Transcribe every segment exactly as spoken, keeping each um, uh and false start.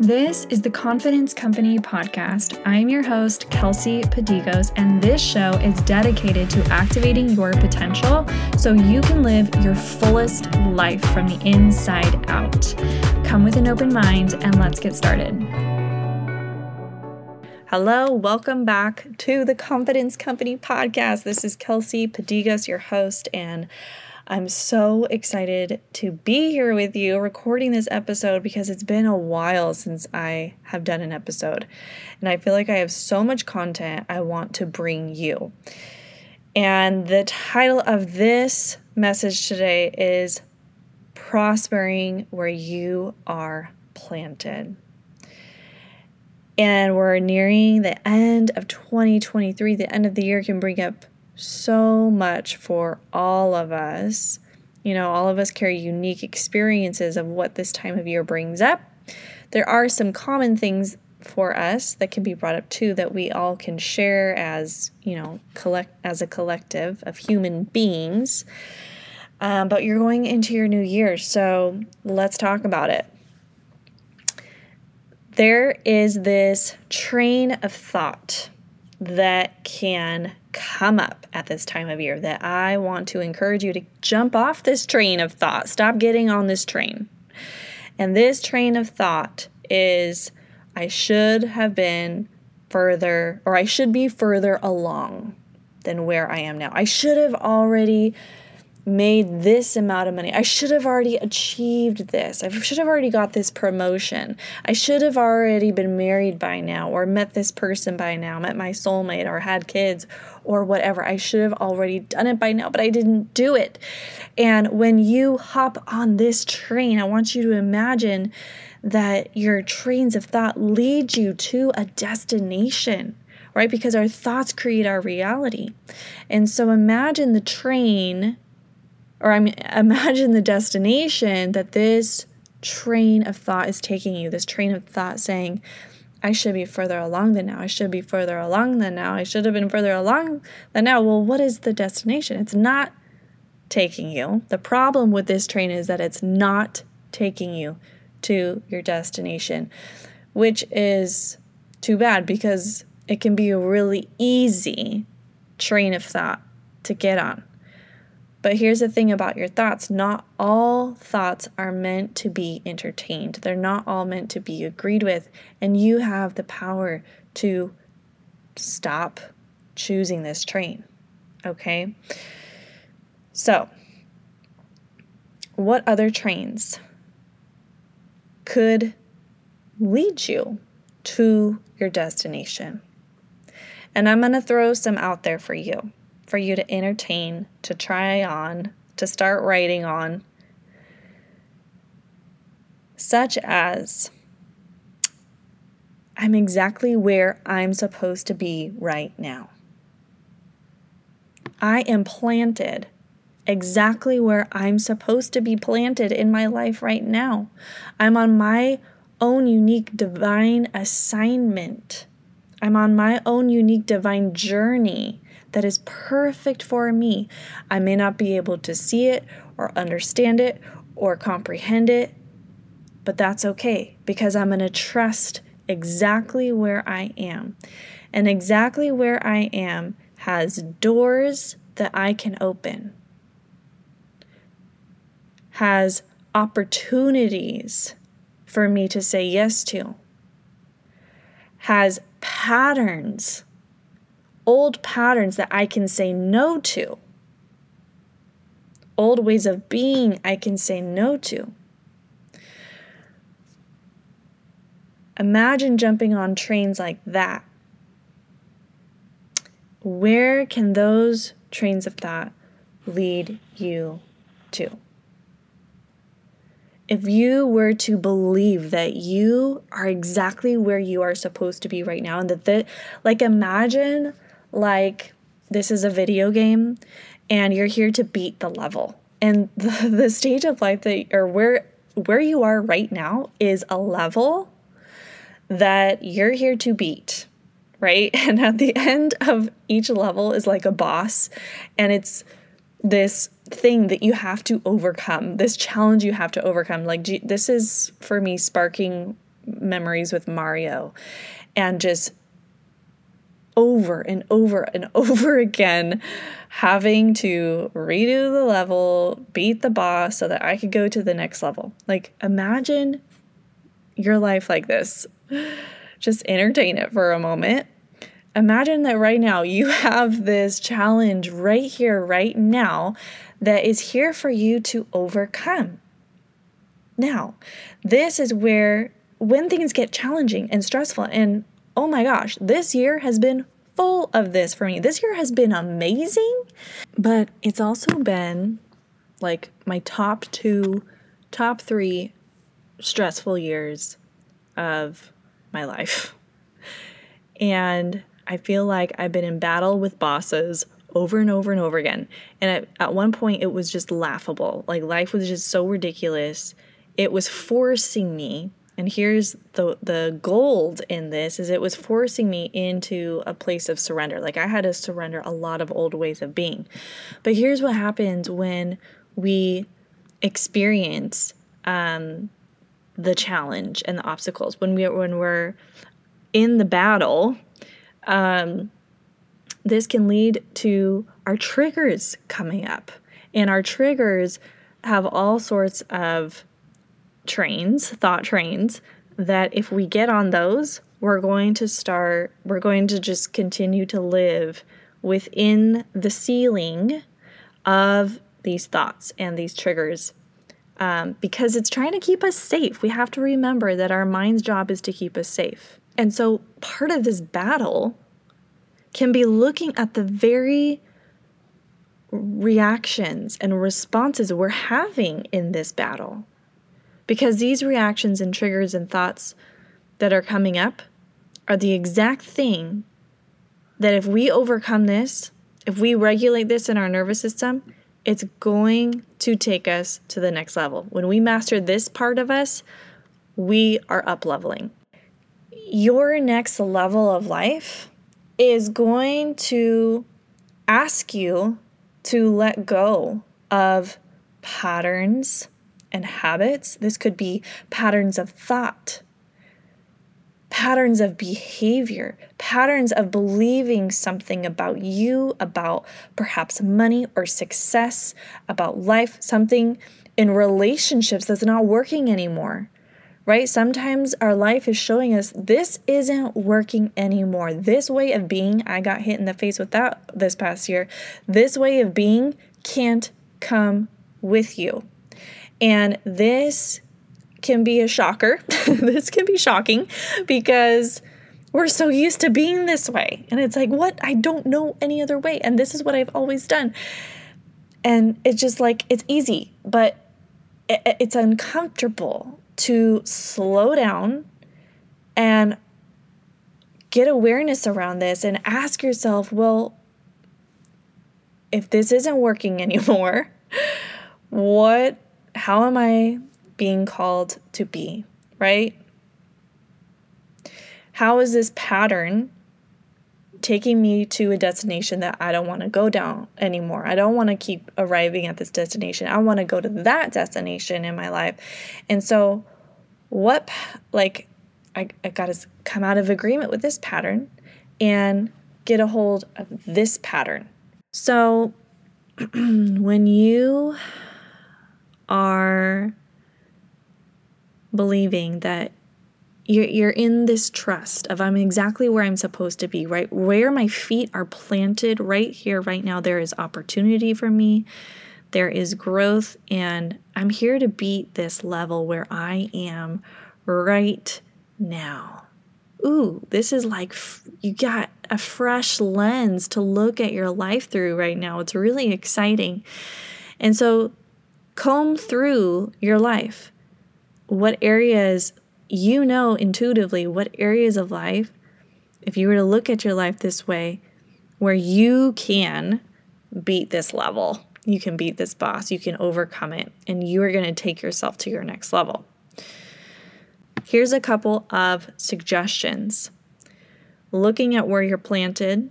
This is the Confidence Company Podcast. I'm your host, Kelsey Padigos, and this show is dedicated to activating your potential so you can live your fullest life from the inside out. Come with an open mind and let's get started. Hello, welcome back to the Confidence Company Podcast. This is Kelsey Padigos, your host, and I'm so excited to be here with you recording this episode because it's been a while since I have done an episode, and I feel like I have so much content I want to bring you. And the title of this message today is Prospering Where You Are Planted. And we're nearing the end of twenty twenty-three. The end of the year can bring up so much for all of us. You know, all of us carry unique experiences of what this time of year brings up. There are some common things for us that can be brought up too that we all can share as, you know, collect as a collective of human beings. Um, but you're going into your new year, so let's talk about it. There is this train of thought that can come up at this time of year that I want to encourage you to jump off this train of thought. Stop getting on this train. And this train of thought is, I should have been further, or I should be further along than where I am now. I should have already made this amount of money. I should have already achieved this. I should have already got this promotion. I should have already been married by now, or met this person by now, met my soulmate, or had kids, or whatever. I should have already done it by now, but I didn't do it. And when you hop on this train, I want you to imagine that your trains of thought lead you to a destination, right? Because our thoughts create our reality. And so imagine the train Or I mean, imagine the destination that this train of thought is taking you, this train of thought saying, I should be further along than now. I should be further along than now. I should have been further along than now. Well, what is the destination? It's not taking you. The problem with this train is that it's not taking you to your destination, which is too bad because it can be a really easy train of thought to get on. But here's the thing about your thoughts. Not all thoughts are meant to be entertained. They're not all meant to be agreed with. And you have the power to stop choosing this train, okay? So, what other trains could lead you to your destination? And I'm going to throw some out there for you. for you to entertain, to try on, to start writing on, such as, I'm exactly where I'm supposed to be right now. I am planted exactly where I'm supposed to be planted in my life right now. I'm on my own unique divine assignment. I'm on my own unique divine journey that is perfect for me. I may not be able to see it or understand it or comprehend it, but that's okay because I'm going to trust exactly where I am. And exactly where I am has doors that I can open, has opportunities for me to say yes to, has patterns old patterns that I can say no to. Old ways of being I can say no to. Imagine jumping on trains like that. Where can those trains of thought lead you to? If you were to believe that you are exactly where you are supposed to be right now, and that, the, like, imagine... like this is a video game and you're here to beat the level. And the, the stage of life that or where where you are right now is a level that you're here to beat, right? And at the end of each level is like a boss, and it's this thing that you have to overcome, this challenge you have to overcome. Like, this is, for me, sparking memories with Mario, and just over and over and over again having to redo the level, beat the boss so that I could go to the next level. Like, imagine your life like this. Just entertain it for a moment. Imagine that right now you have this challenge right here, right now, that is here for you to overcome. Now, this is where, when things get challenging and stressful, and oh my gosh, this year has been full of this for me. This year has been amazing, but it's also been like my top two, top three stressful years of my life. And I feel like I've been in battle with bosses over and over and over again. And at, at one point, it was just laughable. Like, life was just so ridiculous. It was forcing me. And here's the the gold in this, is it was forcing me into a place of surrender. Like, I had to surrender a lot of old ways of being. But here's what happens when we experience um, the challenge and the obstacles. When we when we're in the battle, um, this can lead to our triggers coming up. And our triggers have all sorts of trains, thought trains, that if we get on those, we're going to start, we're going to just continue to live within the ceiling of these thoughts and these triggers, um, because it's trying to keep us safe. We have to remember that our mind's job is to keep us safe. And so part of this battle can be looking at the very reactions and responses we're having in this battle. Because these reactions and triggers and thoughts that are coming up are the exact thing that if we overcome this, if we regulate this in our nervous system, it's going to take us to the next level. When we master this part of us, we are up leveling. Your next level of life is going to ask you to let go of patterns and habits. This could be patterns of thought, patterns of behavior, patterns of believing something about you, about perhaps money or success, about life, something in relationships that's not working anymore, right? Sometimes our life is showing us this isn't working anymore. This way of being, I got hit in the face with that this past year. This way of being can't come with you. And this can be a shocker. This can be shocking because we're so used to being this way. And it's like, what? I don't know any other way. And this is what I've always done. And it's just like, it's easy, but it's uncomfortable to slow down and get awareness around this and ask yourself, well, if this isn't working anymore, what? How am I being called to be, right? How is this pattern taking me to a destination that I don't want to go down anymore? I don't want to keep arriving at this destination. I want to go to that destination in my life. And so what, like, I, I got to come out of agreement with this pattern and get a hold of this pattern. So when you are believing that you're, you're in this trust of I'm exactly where I'm supposed to be, right? Where my feet are planted right here, right now, there is opportunity for me. There is growth, and I'm here to beat this level where I am right now. Ooh, this is like f- you got a fresh lens to look at your life through right now. It's really exciting. And so comb through your life. What areas, you know intuitively, what areas of life, if you were to look at your life this way, where you can beat this level, you can beat this boss, you can overcome it, and you are going to take yourself to your next level. Here's a couple of suggestions. Looking at where you're planted,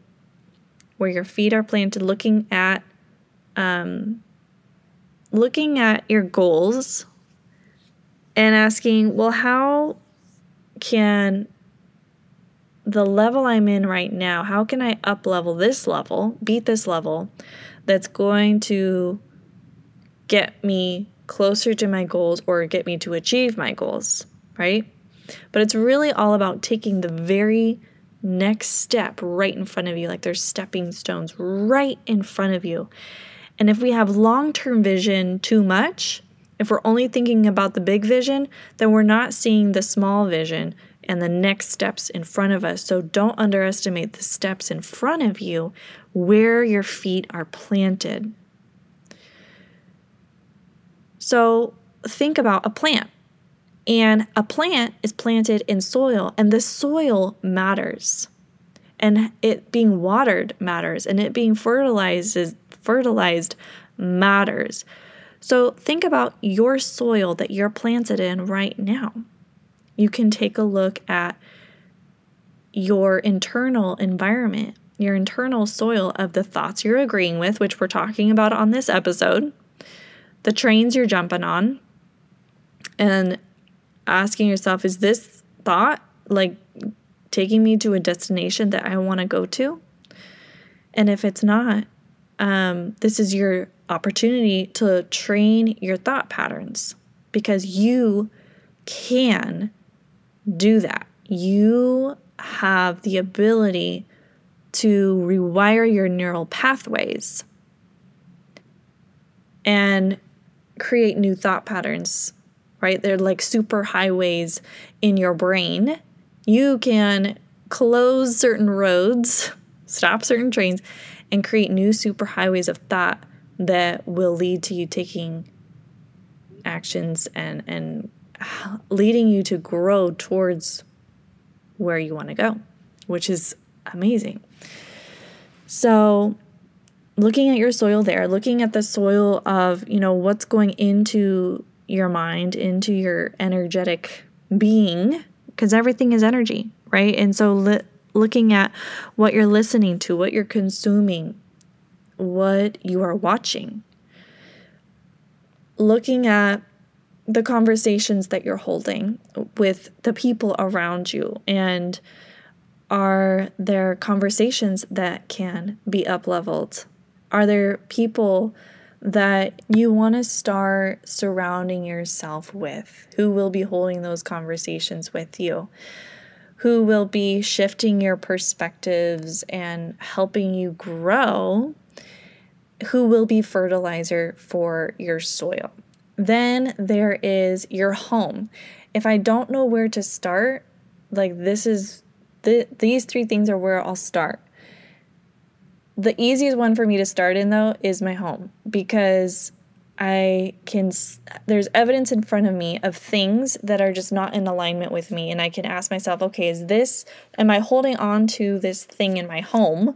where your feet are planted, looking at, um, Looking at your goals and asking, well, how can the level I'm in right now, how can I up level this level, beat this level that's going to get me closer to my goals or get me to achieve my goals, right? But it's really all about taking the very next step right in front of you, like there's stepping stones right in front of you. And if we have long-term vision too much, if we're only thinking about the big vision, then we're not seeing the small vision and the next steps in front of us. So don't underestimate the steps in front of you where your feet are planted. So think about a plant. And a plant is planted in soil, and the soil matters. And it being watered matters, and it being fertilized is fertilized matters. So think about your soil that you're planted in right now. You can take a look at your internal environment, your internal soil of the thoughts you're agreeing with, which we're talking about on this episode, the trains you're jumping on, and asking yourself, is this thought like taking me to a destination that I want to go to? And if it's not, um, this is your opportunity to train your thought patterns, because you can do that. You have the ability to rewire your neural pathways and create new thought patterns, right? They're like super highways in your brain. You can close certain roads, stop certain trains, and create new super highways of thought that will lead to you taking actions and, and leading you to grow towards where you want to go, which is amazing. So looking at your soil there, looking at the soil of, you know, what's going into your mind, into your energetic being, because everything is energy, right? And so li- looking at what you're listening to, what you're consuming, what you are watching, looking at the conversations that you're holding with the people around you, and are there conversations that can be up-leveled? Are there people that you want to start surrounding yourself with, who will be holding those conversations with you, who will be shifting your perspectives and helping you grow, who will be fertilizer for your soil. Then there is your home. If I don't know where to start, like this is, th- these three things are where I'll start. The easiest one for me to start in, though, is my home, because I can, there's evidence in front of me of things that are just not in alignment with me. And I can ask myself, okay, is this, am I holding on to this thing in my home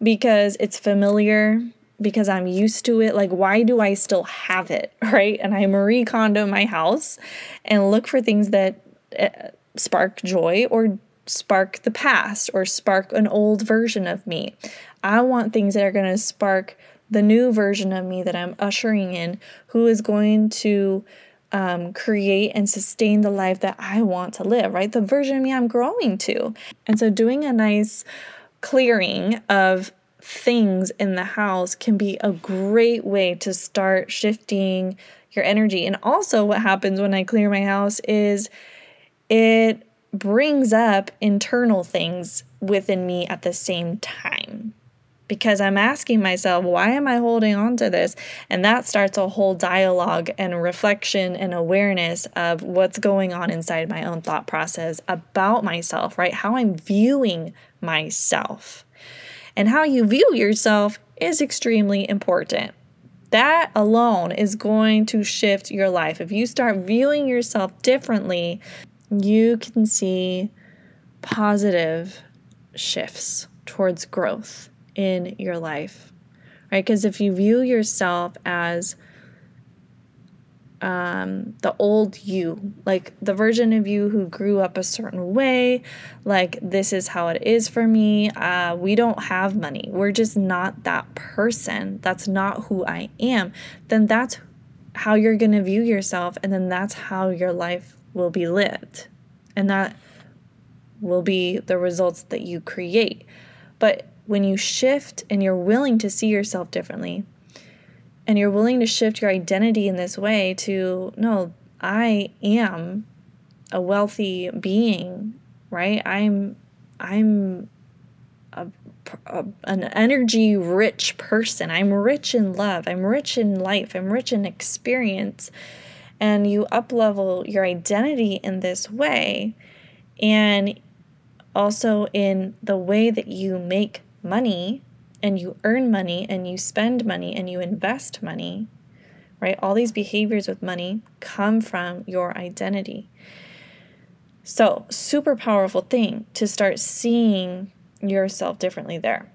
because it's familiar, because I'm used to it? Like, why do I still have it, right? And I Marie Kondo my house and look for things that spark joy or spark the past or spark an old version of me. I want things that are going to spark the new version of me that I'm ushering in, who is going to um, create and sustain the life that I want to live, right? The version of me I'm growing to. And so doing a nice clearing of things in the house can be a great way to start shifting your energy. And also what happens when I clear my house is it brings up internal things within me at the same time, because I'm asking myself, why am I holding on to this? And that starts a whole dialogue and reflection and awareness of what's going on inside my own thought process about myself, right? How I'm viewing myself. And how you view yourself is extremely important. That alone is going to shift your life. If you start viewing yourself differently, you can see positive shifts towards growth in your life, right? Because if you view yourself as um, the old you, like the version of you who grew up a certain way, like this is how it is for me. Uh, we don't have money. We're just not that person. That's not who I am. Then that's how you're going to view yourself. And then that's how your life will be lived. And that will be the results that you create. But when you shift and you're willing to see yourself differently, and you're willing to shift your identity in this way to, no, I am a wealthy being, right? I'm I'm a, a, an energy-rich person. I'm rich in love. I'm rich in life. I'm rich in experience. And you up-level your identity in this way, and also in the way that you make money and you earn money and you spend money and you invest money, right? All these behaviors with money come from your identity. So, super powerful thing to start seeing yourself differently there.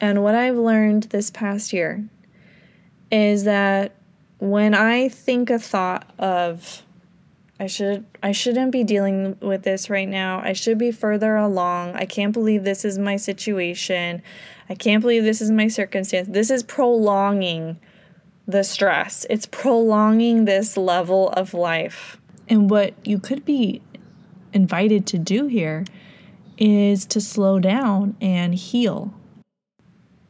And what I've learned this past year is that when I think a thought of, I should, I shouldn't be dealing with this right now. I should be further along. I can't believe this is my situation. I can't believe this is my circumstance. This is prolonging the stress. It's prolonging this level of life. And what you could be invited to do here is to slow down and heal.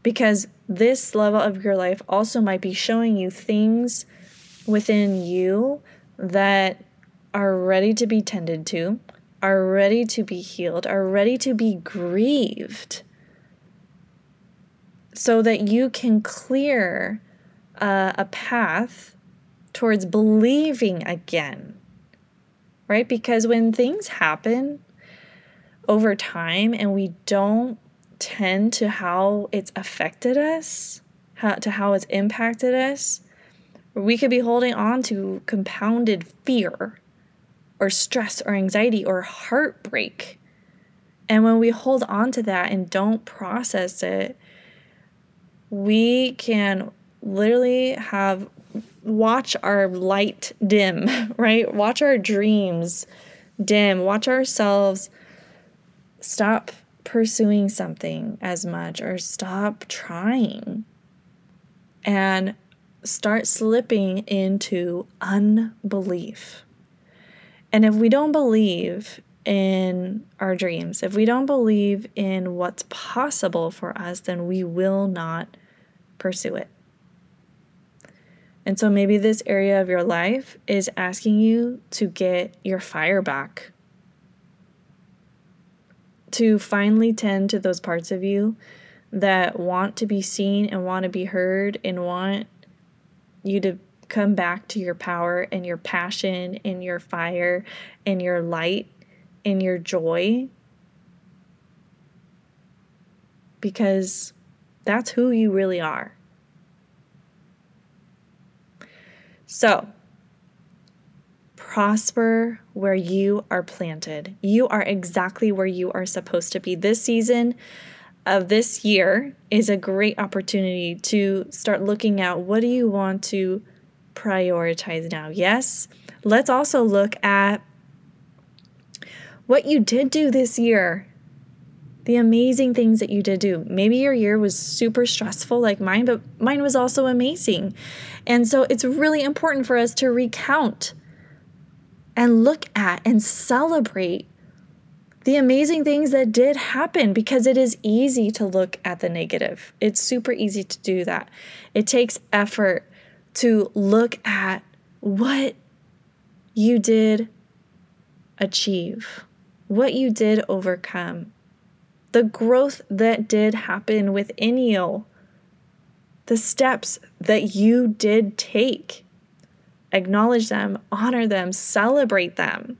Because this level of your life also might be showing you things within you that are ready to be tended to, are ready to be healed, are ready to be grieved, so that you can clear uh, a path towards believing again, right? Because when things happen over time and we don't tend to how it's affected us, how, to how it's impacted us, we could be holding on to compounded fear or stress or anxiety or heartbreak. And when we hold on to that and don't process it, we can literally have, watch our light dim, right? Watch our dreams dim, watch ourselves stop pursuing something as much or stop trying and start slipping into unbelief. And if we don't believe in our dreams, if we don't believe in what's possible for us, then we will not pursue it. And so maybe this area of your life is asking you to get your fire back, to finally tend to those parts of you that want to be seen and want to be heard and want you to come back to your power and your passion and your fire and your light and your joy, because that's who you really are. So, prosper where you are planted. You are exactly where you are supposed to be. This season of this year is a great opportunity to start looking at, what do you want to prioritize now? Yes, let's also look at what you did do this year, the amazing things that you did do. Maybe your year was super stressful like mine, but mine was also amazing. And so it's really important for us to recount and look at and celebrate the amazing things that did happen, because it is easy to look at the negative. It's super easy to do that. It takes effort to look at what you did achieve, what you did overcome, the growth that did happen within you, the steps that you did take. Acknowledge them, honor them, celebrate them.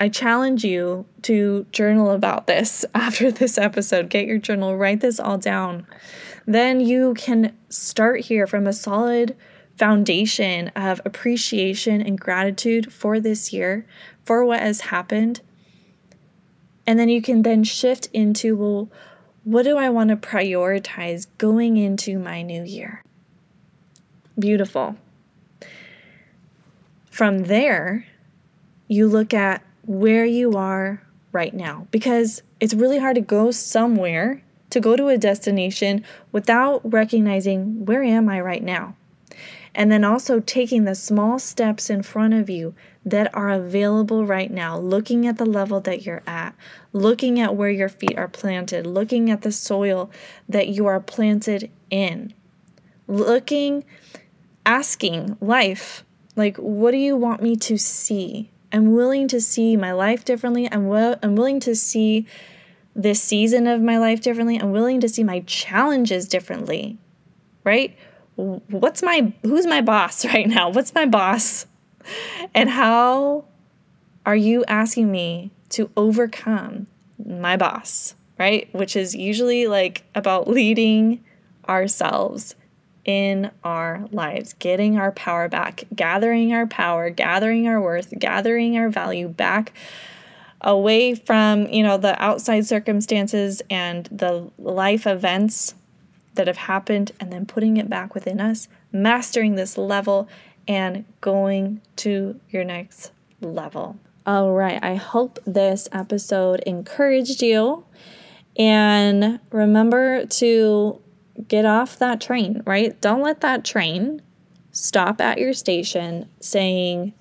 I challenge you to journal about this after this episode. Get your journal, write this all down. Then you can start here from a solid foundation of appreciation and gratitude for this year, for what has happened. And then you can then shift into, well, what do I want to prioritize going into my new year? Beautiful. From there, you look at where you are right now, because it's really hard to go somewhere, to go to a destination without recognizing, where am I right now? And then also taking the small steps in front of you that are available right now, looking at the level that you're at, looking at where your feet are planted, looking at the soil that you are planted in, looking, asking life, like, what do you want me to see? I'm willing to see my life differently. I'm, well, I'm willing to see this season of my life differently. I'm willing to see my challenges differently, right? What's my, who's my boss right now? What's my boss? And how are you asking me to overcome my boss, right? Which is usually like about leading ourselves in our lives, getting our power back, gathering our power, gathering our worth, gathering our value back away from, you know, the outside circumstances and the life events that have happened, and then putting it back within us, mastering this level and going to your next level. All right. I hope this episode encouraged you, and remember to get off that train, right? Don't let that train stop at your station saying,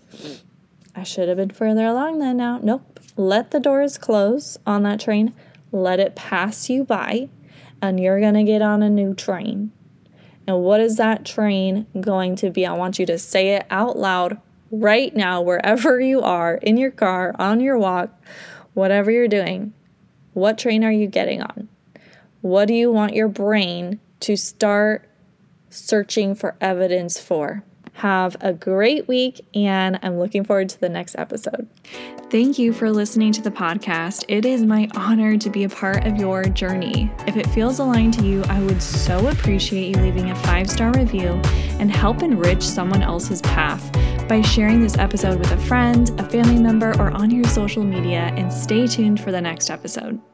I should have been further along than now. Nope. Let the doors close on that train. Let it pass you by, and you're going to get on a new train. And what is that train going to be? I want you to say it out loud right now, wherever you are, in your car, on your walk, whatever you're doing. What train are you getting on? What do you want your brain to start searching for evidence for? Have a great week, and I'm looking forward to the next episode. Thank you for listening to the podcast. It is my honor to be a part of your journey. If it feels aligned to you, I would so appreciate you leaving a five-star review and help enrich someone else's path by sharing this episode with a friend, a family member, or on your social media, and stay tuned for the next episode.